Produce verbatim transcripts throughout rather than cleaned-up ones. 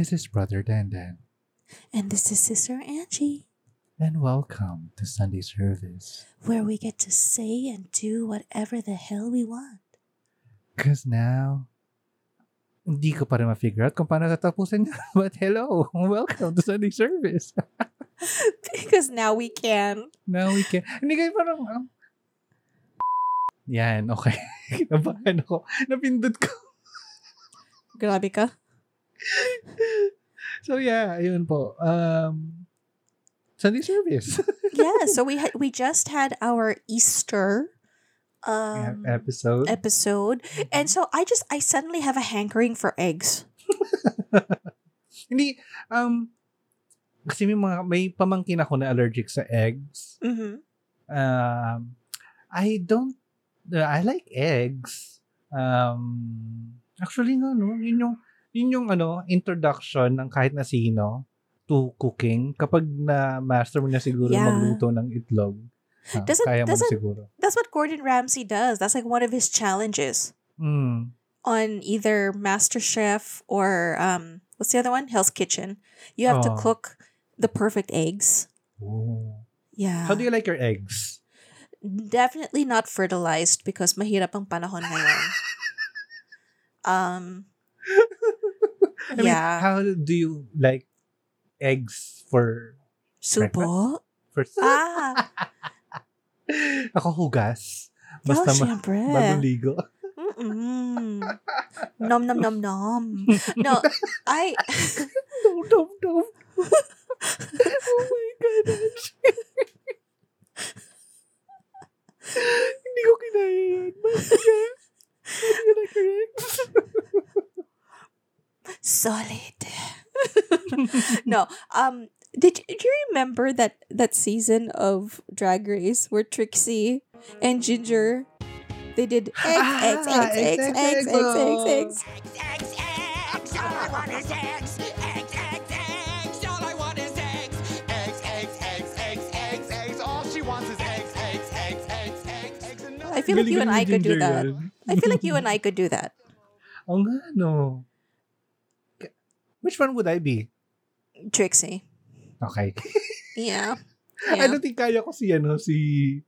This is Brother Dandan. And this is Sister Angie. And welcome to Sunday Service, where we get to say and do whatever the hell we want. Because now, hindi ko pa rin ma-figure out kung paano tatapusin niya. But hello, welcome to Sunday Service. Because now we can. Now we can. Hindi kayo parang, um, yan, okay. Kinabahan ako. Napindot ko. Grabe ka. So yeah, yun po. Um, Sunday Service. Yeah, so we ha- we just had our Easter Um, episode episode and so I just I suddenly have a hankering for eggs. Hindi um kasi may mga may pamangkin ako na allergic sa eggs. Mm-hmm. Um I don't uh, I like eggs. Um actually nga no, yun yung yun yung ano introduction ng kahit na sino to cooking kapag na master mo na siguro yeah. magluto ng itlog. Ah, doesn't, doesn't, that's what Gordon Ramsay does. That's like one of his challenges mm. on either MasterChef or um, what's the other one? Hell's Kitchen. You have oh. to cook the perfect eggs. Ooh. Yeah. How do you like your eggs? Definitely not fertilized because mahirap ang panahon ngayon. um. I yeah. mean, how do you like eggs for subo? For subo. Ah. Ako hugas. Basta oh, bagong ligo. Mm-mm. Nom, nom, nom, nom. No, I... nom, nom, nom. Oh my God. Hindi ko kinaya yan. Basta ka. Hindi ko na correct. Solid. No, um... Did you, do you remember that, that season of Drag Race where Trixie and Ginger, they did eggs, ah, eggs, eggs, eggs, eggs, eggs, eggs, eggs, eggs, eggs, all I want is eggs, eggs, eggs, eggs, all I want is eggs, eggs, eggs, eggs, eggs, eggs, eggs, all she wants is eggs, eggs, eggs, eggs, eggs, eggs, and I feel like you and I could do that. I feel like you and I could do that. Oh, no. Which one would I be? Trixie. Okay. Yeah. Yeah. I don't think kaya ko si, ano, si,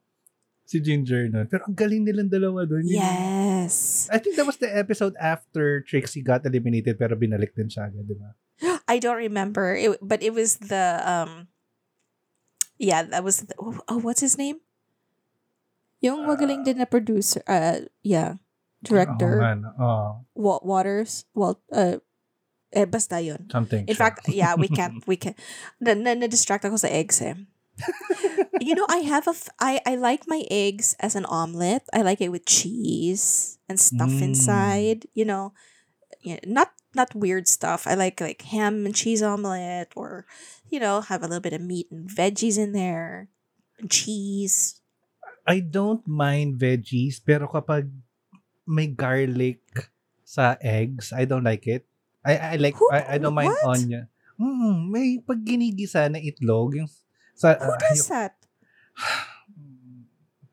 si Ginger nun. Pero ang galing nilang dalawa dun. Yes. Yun. I think that was the episode after Trixie got eliminated pero binalik din siya agad, di ba? I don't remember. It, but it was the, um, yeah, that was, the, oh, oh, what's his name? Yung magaling uh, din na producer, uh, yeah, director. Oh, man. Oh. Walt Waters. Walt, uh, Eh, basta yun. Something. In sure. fact, yeah, we can't, we can't. Na, na, na-distract ako sa eggs eh. You know, I have a, f- I, I like my eggs as an omelet. I like it with cheese and stuff mm. inside, you know. Yeah, not, not weird stuff. I like like ham and cheese omelet or, you know, have a little bit of meat and veggies in there. And cheese. I don't mind veggies, pero kapag may garlic sa eggs, I don't like it. I I like Who, I, I don't mind what? Onion. Mm, may pag ginigisa na itlog yung sa Who uh, does yung, that?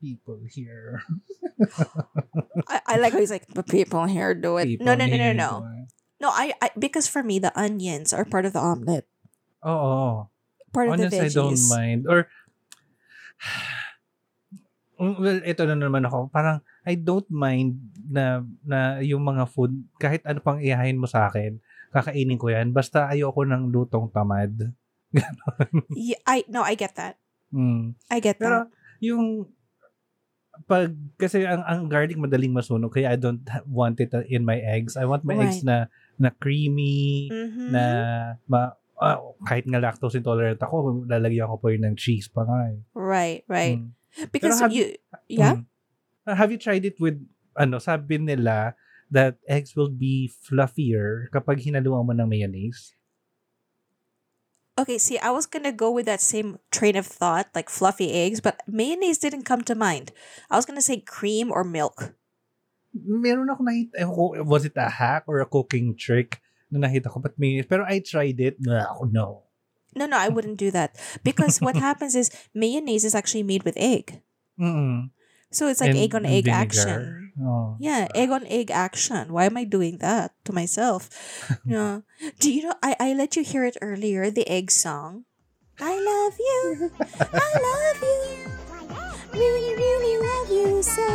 People here. I I like how he's like the people here do it. People no no no no no. No, I I because for me the onions are part of the omelet. Oh. oh. Part onions, of the veggies. I don't mind or well, ito na naman ako. Parang, I don't mind na, na yung mga food, kahit ano pang iyahin mo sa akin, kakainin ko yan. Basta ayoko ng lutong tamad. Ganon. Yeah, I, no, I get that. Mm. I get Pero, that. Pero, yung, pag, kasi ang, ang garlic madaling masunog, kaya I don't want it in my eggs. I want my right. eggs na, na creamy, mm-hmm. na, ma, uh, kahit nga lactose intolerant ako, lalagyan ko po yun ng cheese pa nga eh. Right, right. Mm. Because have, you, yeah? Um, have you tried it with, ano, sabi nila that eggs will be fluffier kapag hinaluan mo ng mayonnaise? Okay, see, I was gonna go with that same train of thought, like fluffy eggs, but mayonnaise didn't come to mind. I was gonna say cream or milk. Meron ako nakita, was it a hack or a cooking trick na nakita ko, but mayonnaise, pero I tried it, no, no. No, no, I wouldn't do that. Because what happens is mayonnaise is actually made with egg. Mm-mm. So it's like and, egg on egg vinegar. action. Oh. Yeah, egg on egg action. Why am I doing that to myself? You know, do you know, I, I let you hear it earlier, the egg song. I love you. I love you. Really, really love you so.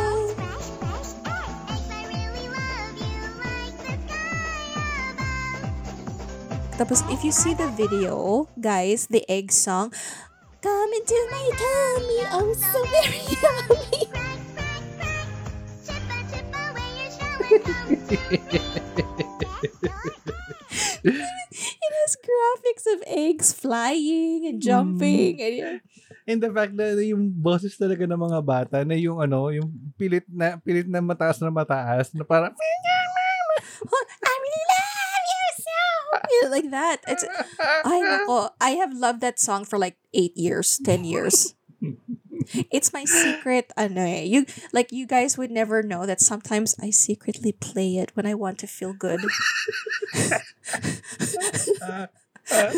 Tapos, if you see the video, guys, the egg song, come into my tummy, oh, so very yummy. It has graphics of eggs flying and jumping. Mm. And, and the fact that yung boses talaga ng mga bata na yung ano, yung pilit na, pilit na mataas na mataas, na parang, like that. It's I know. I have loved that song for like eight years, ten years. It's my secret. Ano eh. You like you guys would never know that sometimes I secretly play it when I want to feel good. uh, uh.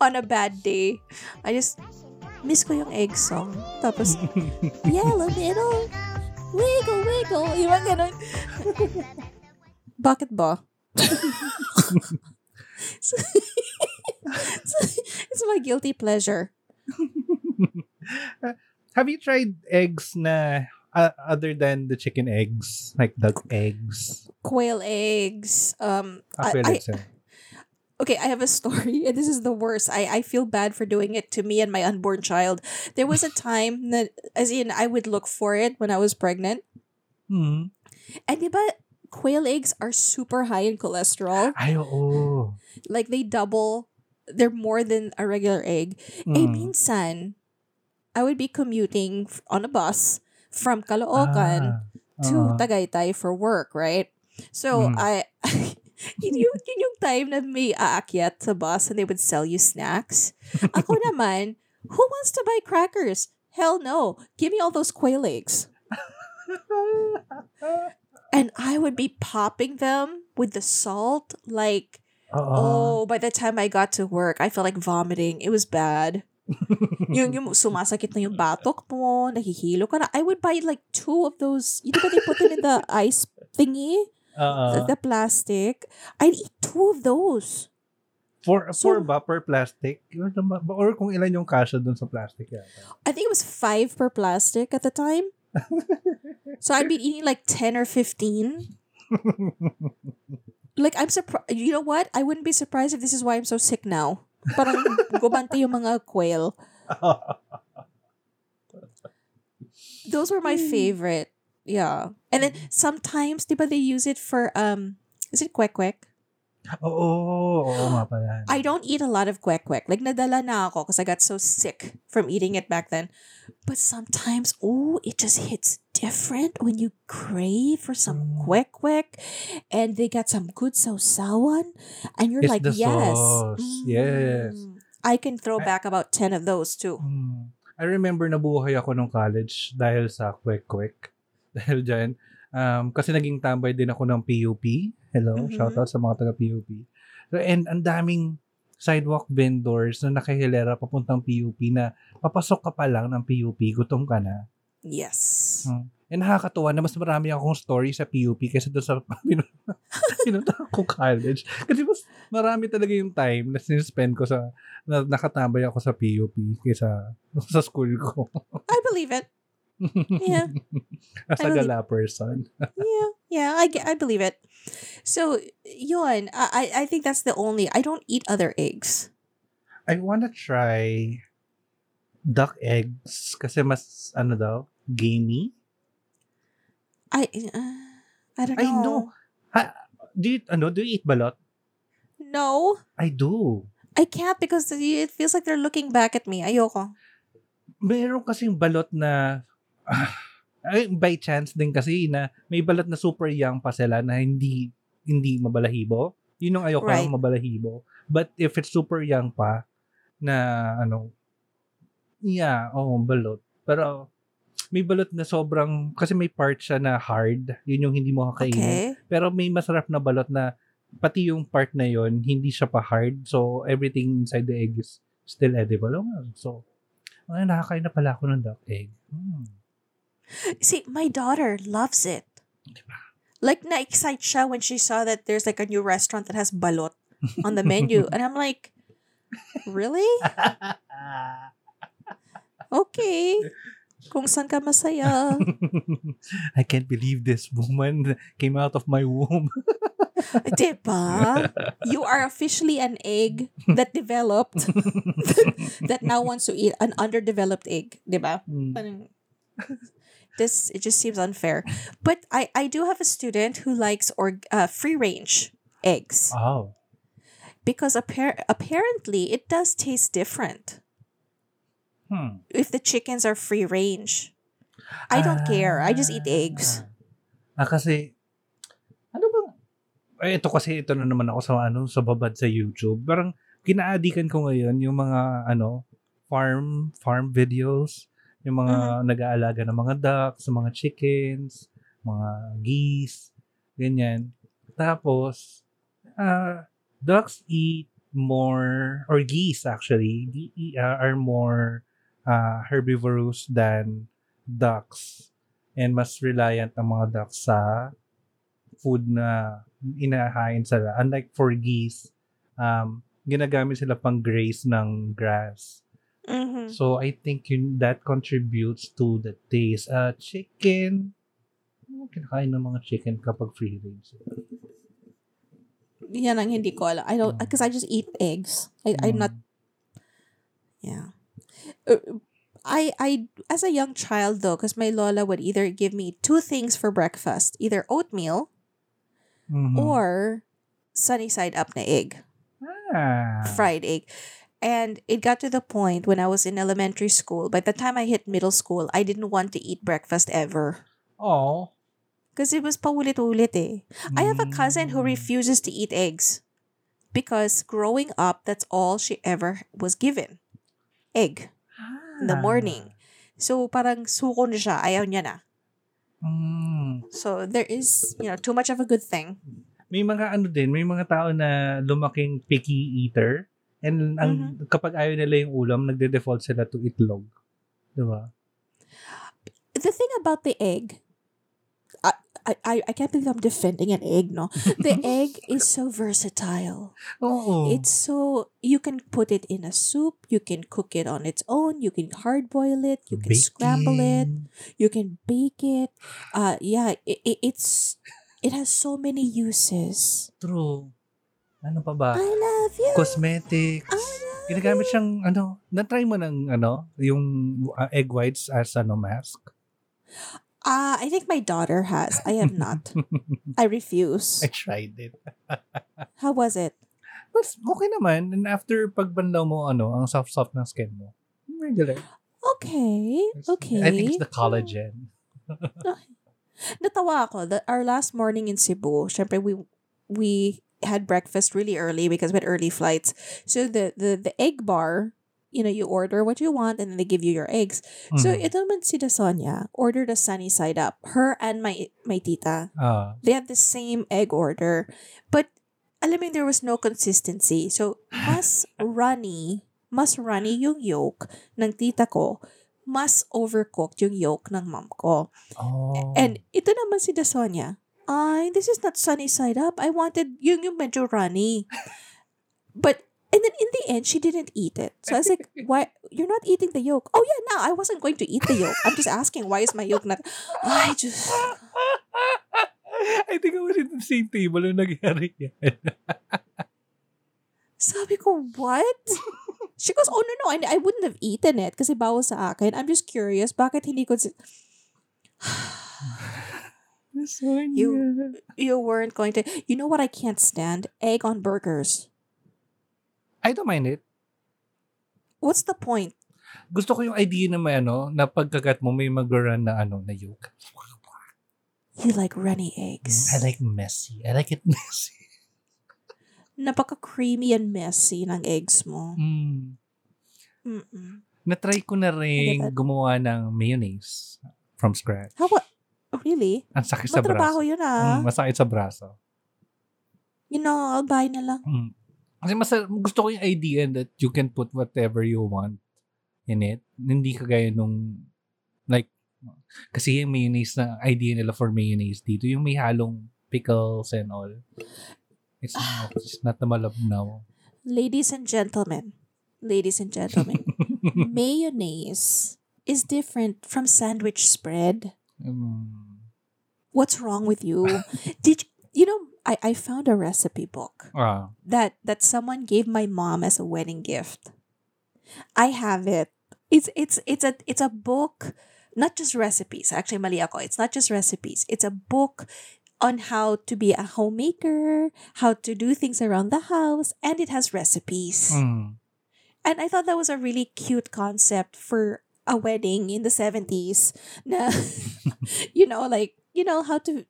On a bad day, I just miss ko yung egg song. Tapos yellow middle, wiggle wiggle. Iba ganon. Bakit ba? So, it's my guilty pleasure. Have you tried eggs na uh, other than the chicken eggs, like duck eggs, quail eggs? Um, ah, quail I, eggs, I, okay, I have a story, and this is the worst. I I feel bad for doing it to me and my unborn child. There was a time that, as in, I would look for it when I was pregnant. Hmm. And diba, quail eggs are super high in cholesterol. Ay, oo. Like, they double. They're more than a regular egg. Mm. Eh, minsan, I would be commuting on a bus from Caloocan ah, to uh. Tagaytay for work, right? So, mm. I... yun, yung, yun yung time na may aakyat sa bus and they would sell you snacks. Ako naman, who wants to buy crackers? Hell no. Give me all those quail eggs. And I would be popping them with the salt. Like, Uh-oh. oh, by the time I got to work, I felt like vomiting. It was bad. yung, yung sumasakit na yung batok mo, nahihilo ka na. I would buy like two of those. You know what they put them in the ice thingy? Uh-uh. The, the plastic. I'd eat two of those. For so, for ba per plastic? Or kung ilan yung kasya dun sa plastic? Yata. I think it was five per plastic at the time. So I've been eating like ten or fifteen. Like, I'm surprised. You know what? I wouldn't be surprised if this is why I'm so sick now. Parang gobante yung mga quail. Those were my favorite. Yeah. And then sometimes, diba, they use it for, um, is it kwek-kwek? Oo, oo nga pala. I don't eat a lot of kwek-kwek. Like, nadala na ako because I got so sick from eating it back then. But sometimes, oh, it just hits different when you crave for some kwek-kwek and they got some good sausawan and you're it's like, yes. Mm, yes. I can throw I, back about ten of those too. I remember nabuhay ako nung college dahil sa kwek-kwek. Dahil dyan. Um, kasi naging tambay din ako ng P U P. Hello, mm-hmm. Shout out sa mga taga-P U P. So, and ang daming sidewalk vendors na nakahilera papuntang P U P na papasok ka pa lang ng P U P, gutom ka na. Yes. Hmm. And nakakatuwa na mas marami akong story sa P U P kaysa doon sa pinunta ko college. Kasi mas marami talaga yung time na sinispend ko sa, na nakatambay ako sa P U P kaysa sa school ko. I believe it. Yeah. As a gala person. Yeah, yeah, I, I believe it. So, yun, I, I think that's the only, I don't eat other eggs. I want to try duck eggs kasi mas, ano daw, gamey. I, uh, I don't know. I know. I, do you, ano, do you eat balot? No. I do. I can't because it feels like they're looking back at me. Ayoko. Meron kasing balot na, Uh, by chance din kasi na may balat na super young pa sila na hindi hindi mabalahibo. Yun ang ayoko, right. Mabalahibo. But if it's super young pa na ano, yeah, oh, balot. Pero may balot na sobrang, kasi may part siya na hard. Yun yung hindi mo kakainin. Okay. Pero may masarap na balot na pati yung part na yun, hindi siya pa hard. So everything inside the egg is still edible. So, ay, nakakain na pala ako ng duck egg. Hmm. See, my daughter loves it. Diba? Like, na-excite siya when she saw that there's like a new restaurant that has balot on the menu. And I'm like, really? Okay. Kung saan ka masaya. I can't believe this woman came out of my womb. Diba? You are officially an egg that developed, that now wants to eat an underdeveloped egg. Diba? Mm. This, it just seems unfair. But I, I do have a student who likes or uh, free-range eggs. Oh. Because appar- apparently, it does taste different. Hmm. If the chickens are free-range. I don't ah, care. I just eat eggs. Ah, kasi, ano bang, eh, ito kasi, ito na naman ako sa, ano, sa babad sa YouTube. Parang, kinaadikan ko ngayon yung mga, ano, farm, farm videos. Yung mga uh-huh. nag-aalaga ng mga ducks, mga chickens, mga geese, ganyan. Tapos, uh, ducks eat more, or geese actually, are more uh, herbivorous than ducks. And mas reliant ang mga ducks sa food na inahain sila. Unlike for geese, um, ginagamit sila pang graze ng grass. Mm-hmm. So I think yun, that contributes to the taste. Uh, chicken, ano kinakain ng mga chicken kapag free range? Yan ang hindi ko alam. I don't, because mm. I just eat eggs. I, mm. I'm not. Yeah, uh, I I as a young child though, because my lola would either give me two things for breakfast, either oatmeal mm-hmm. or sunny side up na egg, ah. fried egg. And it got to the point when I was in elementary school, by the time I hit middle school, I didn't want to eat breakfast ever. Oh. Because it was paulit-ulit eh. Mm. I have a cousin who refuses to eat eggs because growing up, that's all she ever was given. Egg. Ah. In the morning. So parang suko na siya, ayaw niya na. Mm. So there is, you know, too much of a good thing. May mga ano din, may mga tao na lumaking picky eater. And ang, mm-hmm. kapag ayaw nila yung ulam, nagde-default sila to itlog. Diba? The thing about the egg, I I I can't believe I'm defending an egg, no? The egg is so versatile. Oh. It's so, you can put it in a soup, you can cook it on its own, you can hard-boil it, you can Baking. scramble it, you can bake it. Uh, yeah, it, it, it's, it has so many uses. True. Ano pa ba? I love you. Cosmetics. I love Ginagamit siyang, ano, na-try mo ng, ano, yung uh, egg whites as, ano, mask? Ah, uh, I think my daughter has. I have not. I refuse. I tried it. How was it? Mas okay naman. And after pagbanlaw mo, ano, ang soft-soft ng skin mo. Regular. Okay. Okay. I think it's the collagen. Natawa ako. The, our last morning in Cebu, syempre, we, we, had breakfast really early because we had early flights. So the, the, the egg bar, you know, you order what you want and then they give you your eggs. Mm-hmm. So ito naman si Da Sonia ordered a sunny side up. Her and my my tita. Uh. They had the same egg order. But alam mo, there was no consistency. So mas runny, mas runny yung yolk ng tita ko, mas overcooked yung yolk ng mom ko. Oh. And ito naman si Da Sonia. Ay, this is not sunny side up. I wanted yung yung medyo runny. But, and then in the end, she didn't eat it. So I was like, why, you're not eating the yolk. Oh yeah, no, I wasn't going to eat the yolk. I'm just asking, why is my yolk not, I just. I think I was in the same table nung nangyari yan. Sabi ko, what? She goes, oh no, no, I, I wouldn't have eaten it kasi bawal sa akin. I'm just curious, bakit hindi ko, You you weren't going to. You know what I can't stand? Egg on burgers. I don't mind it. What's the point? Gusto ko yung idea na may ano, na pagkagat mo may mag-run na ano, na yolk. You like runny eggs. I like messy. I like it messy. Napaka-creamy and messy ng eggs mo. Mm. Mm-mm. Na-try ko na rin gumawa ng mayonnaise from scratch. How about? Oh, really? Ang sakit sa braso. Matrabaho yun ah. Mm, masakit sa braso. You know, I'll buy na lang. Mm. Kasi mas, gusto ko yung idea that you can put whatever you want in it. Hindi kagaya nung, like, Kasi yung mayonnaise na idea nila for mayonnaise dito, yung may halong pickles and all. It's not, it's not na malabnaw. Ladies and gentlemen, ladies and gentlemen, mayonnaise is different from sandwich spread. Mm. What's wrong with you? Did you, you know, I, I found a recipe book uh. that, that someone gave my mom as a wedding gift. I have it. It's it's it's a it's a book, not just recipes. Actually, mali ako. It's not just recipes. It's a book on how to be a homemaker, how to do things around the house, and it has recipes. Mm. And I thought that was a really cute concept for a wedding in the seventies. Na, you know, like, you know, how to,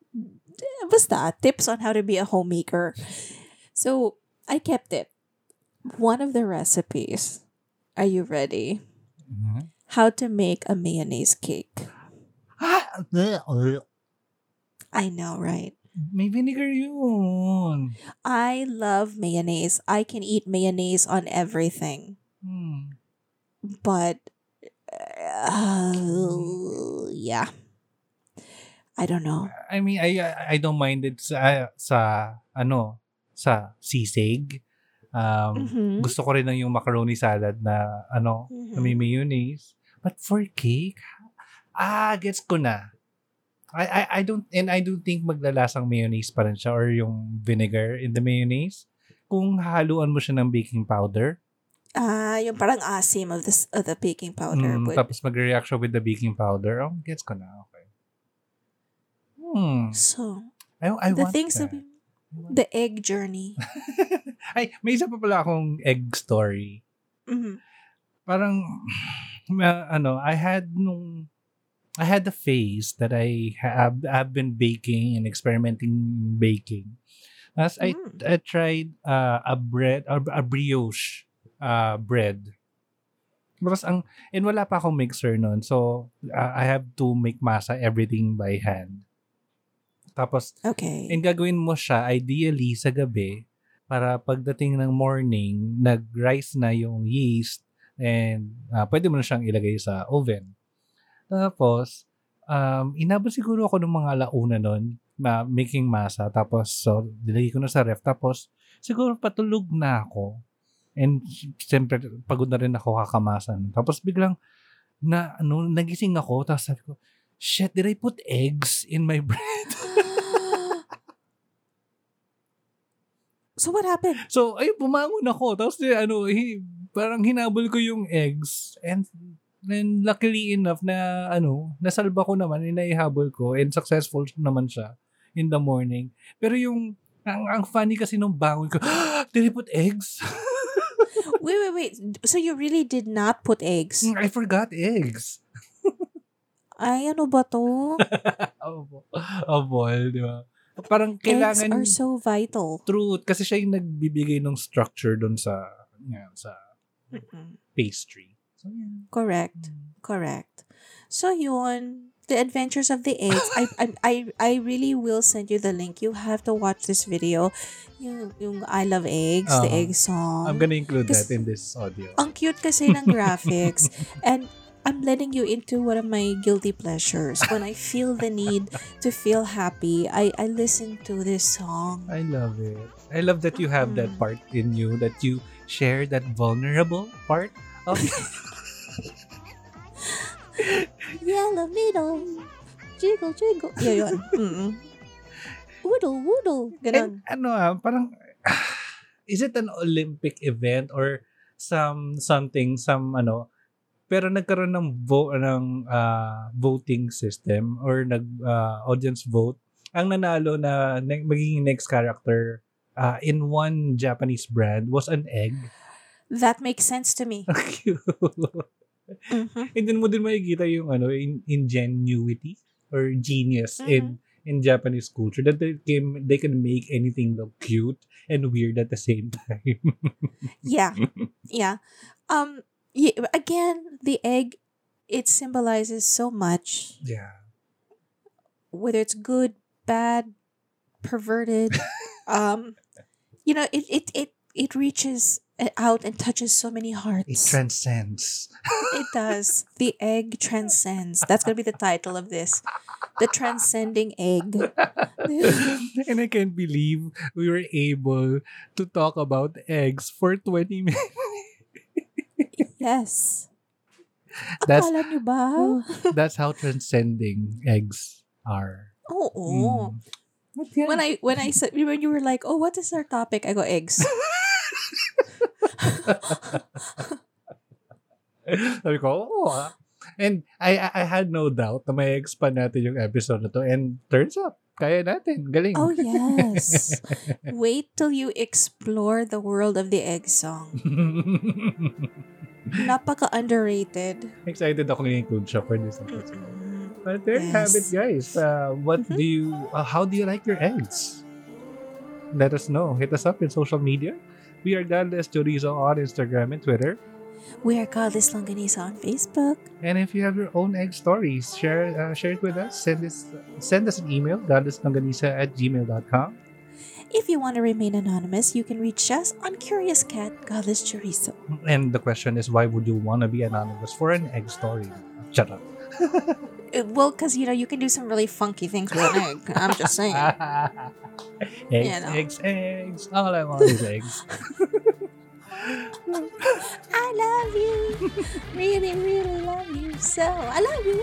basta, tips on how to be a homemaker. So I kept it. One of the recipes, are you ready? Mm-hmm. How to make a mayonnaise cake. I know, right? May vinegar yun. I love mayonnaise. I can eat mayonnaise on everything. Mm. But, uh, yeah. I don't know. I mean, I I don't mind it sa, sa ano, sa sisig. Um, mm-hmm. Gusto ko rin ng yung macaroni salad na ano, mm-hmm. na may mayonnaise. But for cake, ah, gets ko na. I, I I don't and I don't think maglalasang mayonnaise pa rin siya or yung vinegar in the mayonnaise. Kung haluan mo siya ng baking powder. Ah, yung parang asim of the, of the baking powder. Mm, but... Tapos mag-react siya with the baking powder. Oh, gets ko na. Okay. Hmm. So, I, I the want things that. That we... The egg journey. Ay, may isa pa pala akong egg story. Mm-hmm. Parang, uh, ano, I had nung, I had the phase that I have, I've been baking and experimenting baking. As I, mm. I tried uh, a bread, a, a brioche uh, bread. Because ang, and wala pa akong mixer nun. So, uh, I have to make masa, everything by hand. Tapos, okay. And gagawin mo siya ideally sa gabi para pagdating ng morning, nag-rise na yung yeast and uh, pwede mo na siyang ilagay sa oven. Tapos, um, inabot siguro ako ng mga alauna nun, uh, making masa. Tapos, so, dilagay ko na sa ref. Tapos, siguro patulog na ako. And, siyempre, pagod na rin ako kakamasan. Tapos, biglang, na, ano, nagising ako. Tapos, sabi ko, shit, did I put eggs in my bread? So what happened? So ay bumangon ako tapos ano hi, parang hinabol ko yung eggs and then luckily enough na ano nasalba ko naman inaihabol ko and successful naman siya in the morning. Pero yung ang, ang funny kasi nung bangon ko, did I put eggs? wait wait wait. So you really did not put eggs? I forgot eggs. Ay ano ba to? Opo. Opo, di ba? Parang kailangan eggs are so vital. True, kasi siya yung nagbibigay ng structure doon sa ngayon, sa mm-mm. pastry. So, yeah. Correct. Mm. Correct. So yun, the adventures of the eggs. I I I I really will send you the link. You have to watch this video. Yung yung I love eggs, uh, the egg song. I'm gonna include that in this audio. Ang cute kasi ng graphics and I'm letting you into one of my guilty pleasures. When I feel the need to feel happy, I, I listen to this song. I love it. I love that you have mm-hmm. that part in you, that you share that vulnerable part of yellow middle, jiggle, jiggle. Yeah, yun. Mm-mm. Woodle, woodle. Ganun. And ano ah, parang, is it an Olympic event or some something, some ano, pero nagkaroon ng vo- ng uh, voting system or nag uh, audience vote ang nanalo na ne- magiging next character uh, in one Japanese brand was an egg. That makes sense to me. Cute. Mm-hmm. And then mo din makikita yung ano in- ingenuity or genius mm-hmm. in in Japanese culture that they can they can make anything look cute and weird at the same time. Yeah. Yeah. Um Yeah, again, the egg, it symbolizes so much. Yeah. Whether it's good, bad, perverted, um, you know, it it it it reaches out and touches so many hearts. It transcends. It does. The egg transcends. That's going to be the title of this. The transcending egg. And I can't believe we were able to talk about eggs for twenty minutes. Yes. That's, akala niyo ba? That's how transcending eggs are. Oo. Mm. Okay. When I when I said when you were like, "Oh, what is our topic?" I go, "Eggs." Sabi ko, oh, ah. And I I had no doubt na may expand natin yung episode na to. And turns out, kaya natin. Galing. Oh, yes. Wait till you explore the world of the egg song. Napaka-underrated. Excited ako i-include siya for this episode. Mm-hmm. But there you yes. have it, guys. Uh, what mm-hmm. do you, uh, how do you like your eggs? Let us know. Hit us up in social media. We are GodlessChorizo on Instagram and Twitter. We are GodlessLangganisa on Facebook. And if you have your own egg stories, share uh, share it with us. Send us send us an email, godlesslanganisa at gmail dot com. If you want to remain anonymous, you can reach us on Curious Cat, GodlessChorizo. And the question is, why would you want to be anonymous for an egg story? Shut up. Well, because, you know, you can do some really funky things with an egg. I'm just saying. Eggs, you know. eggs, eggs. All I want is eggs. I love you. Really, really love you. So, I love you.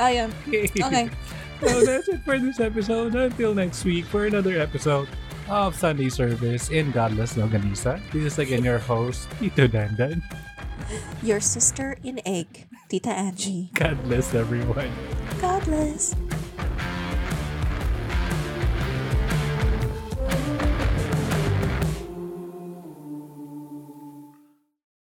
I am. Okay. So, that's it for this episode. Until next week for another episode of Sunday Service in Godless Langganisa. This is again your host, Tito Dandan. Your sister in egg, Tita Angie. God bless everyone. God bless.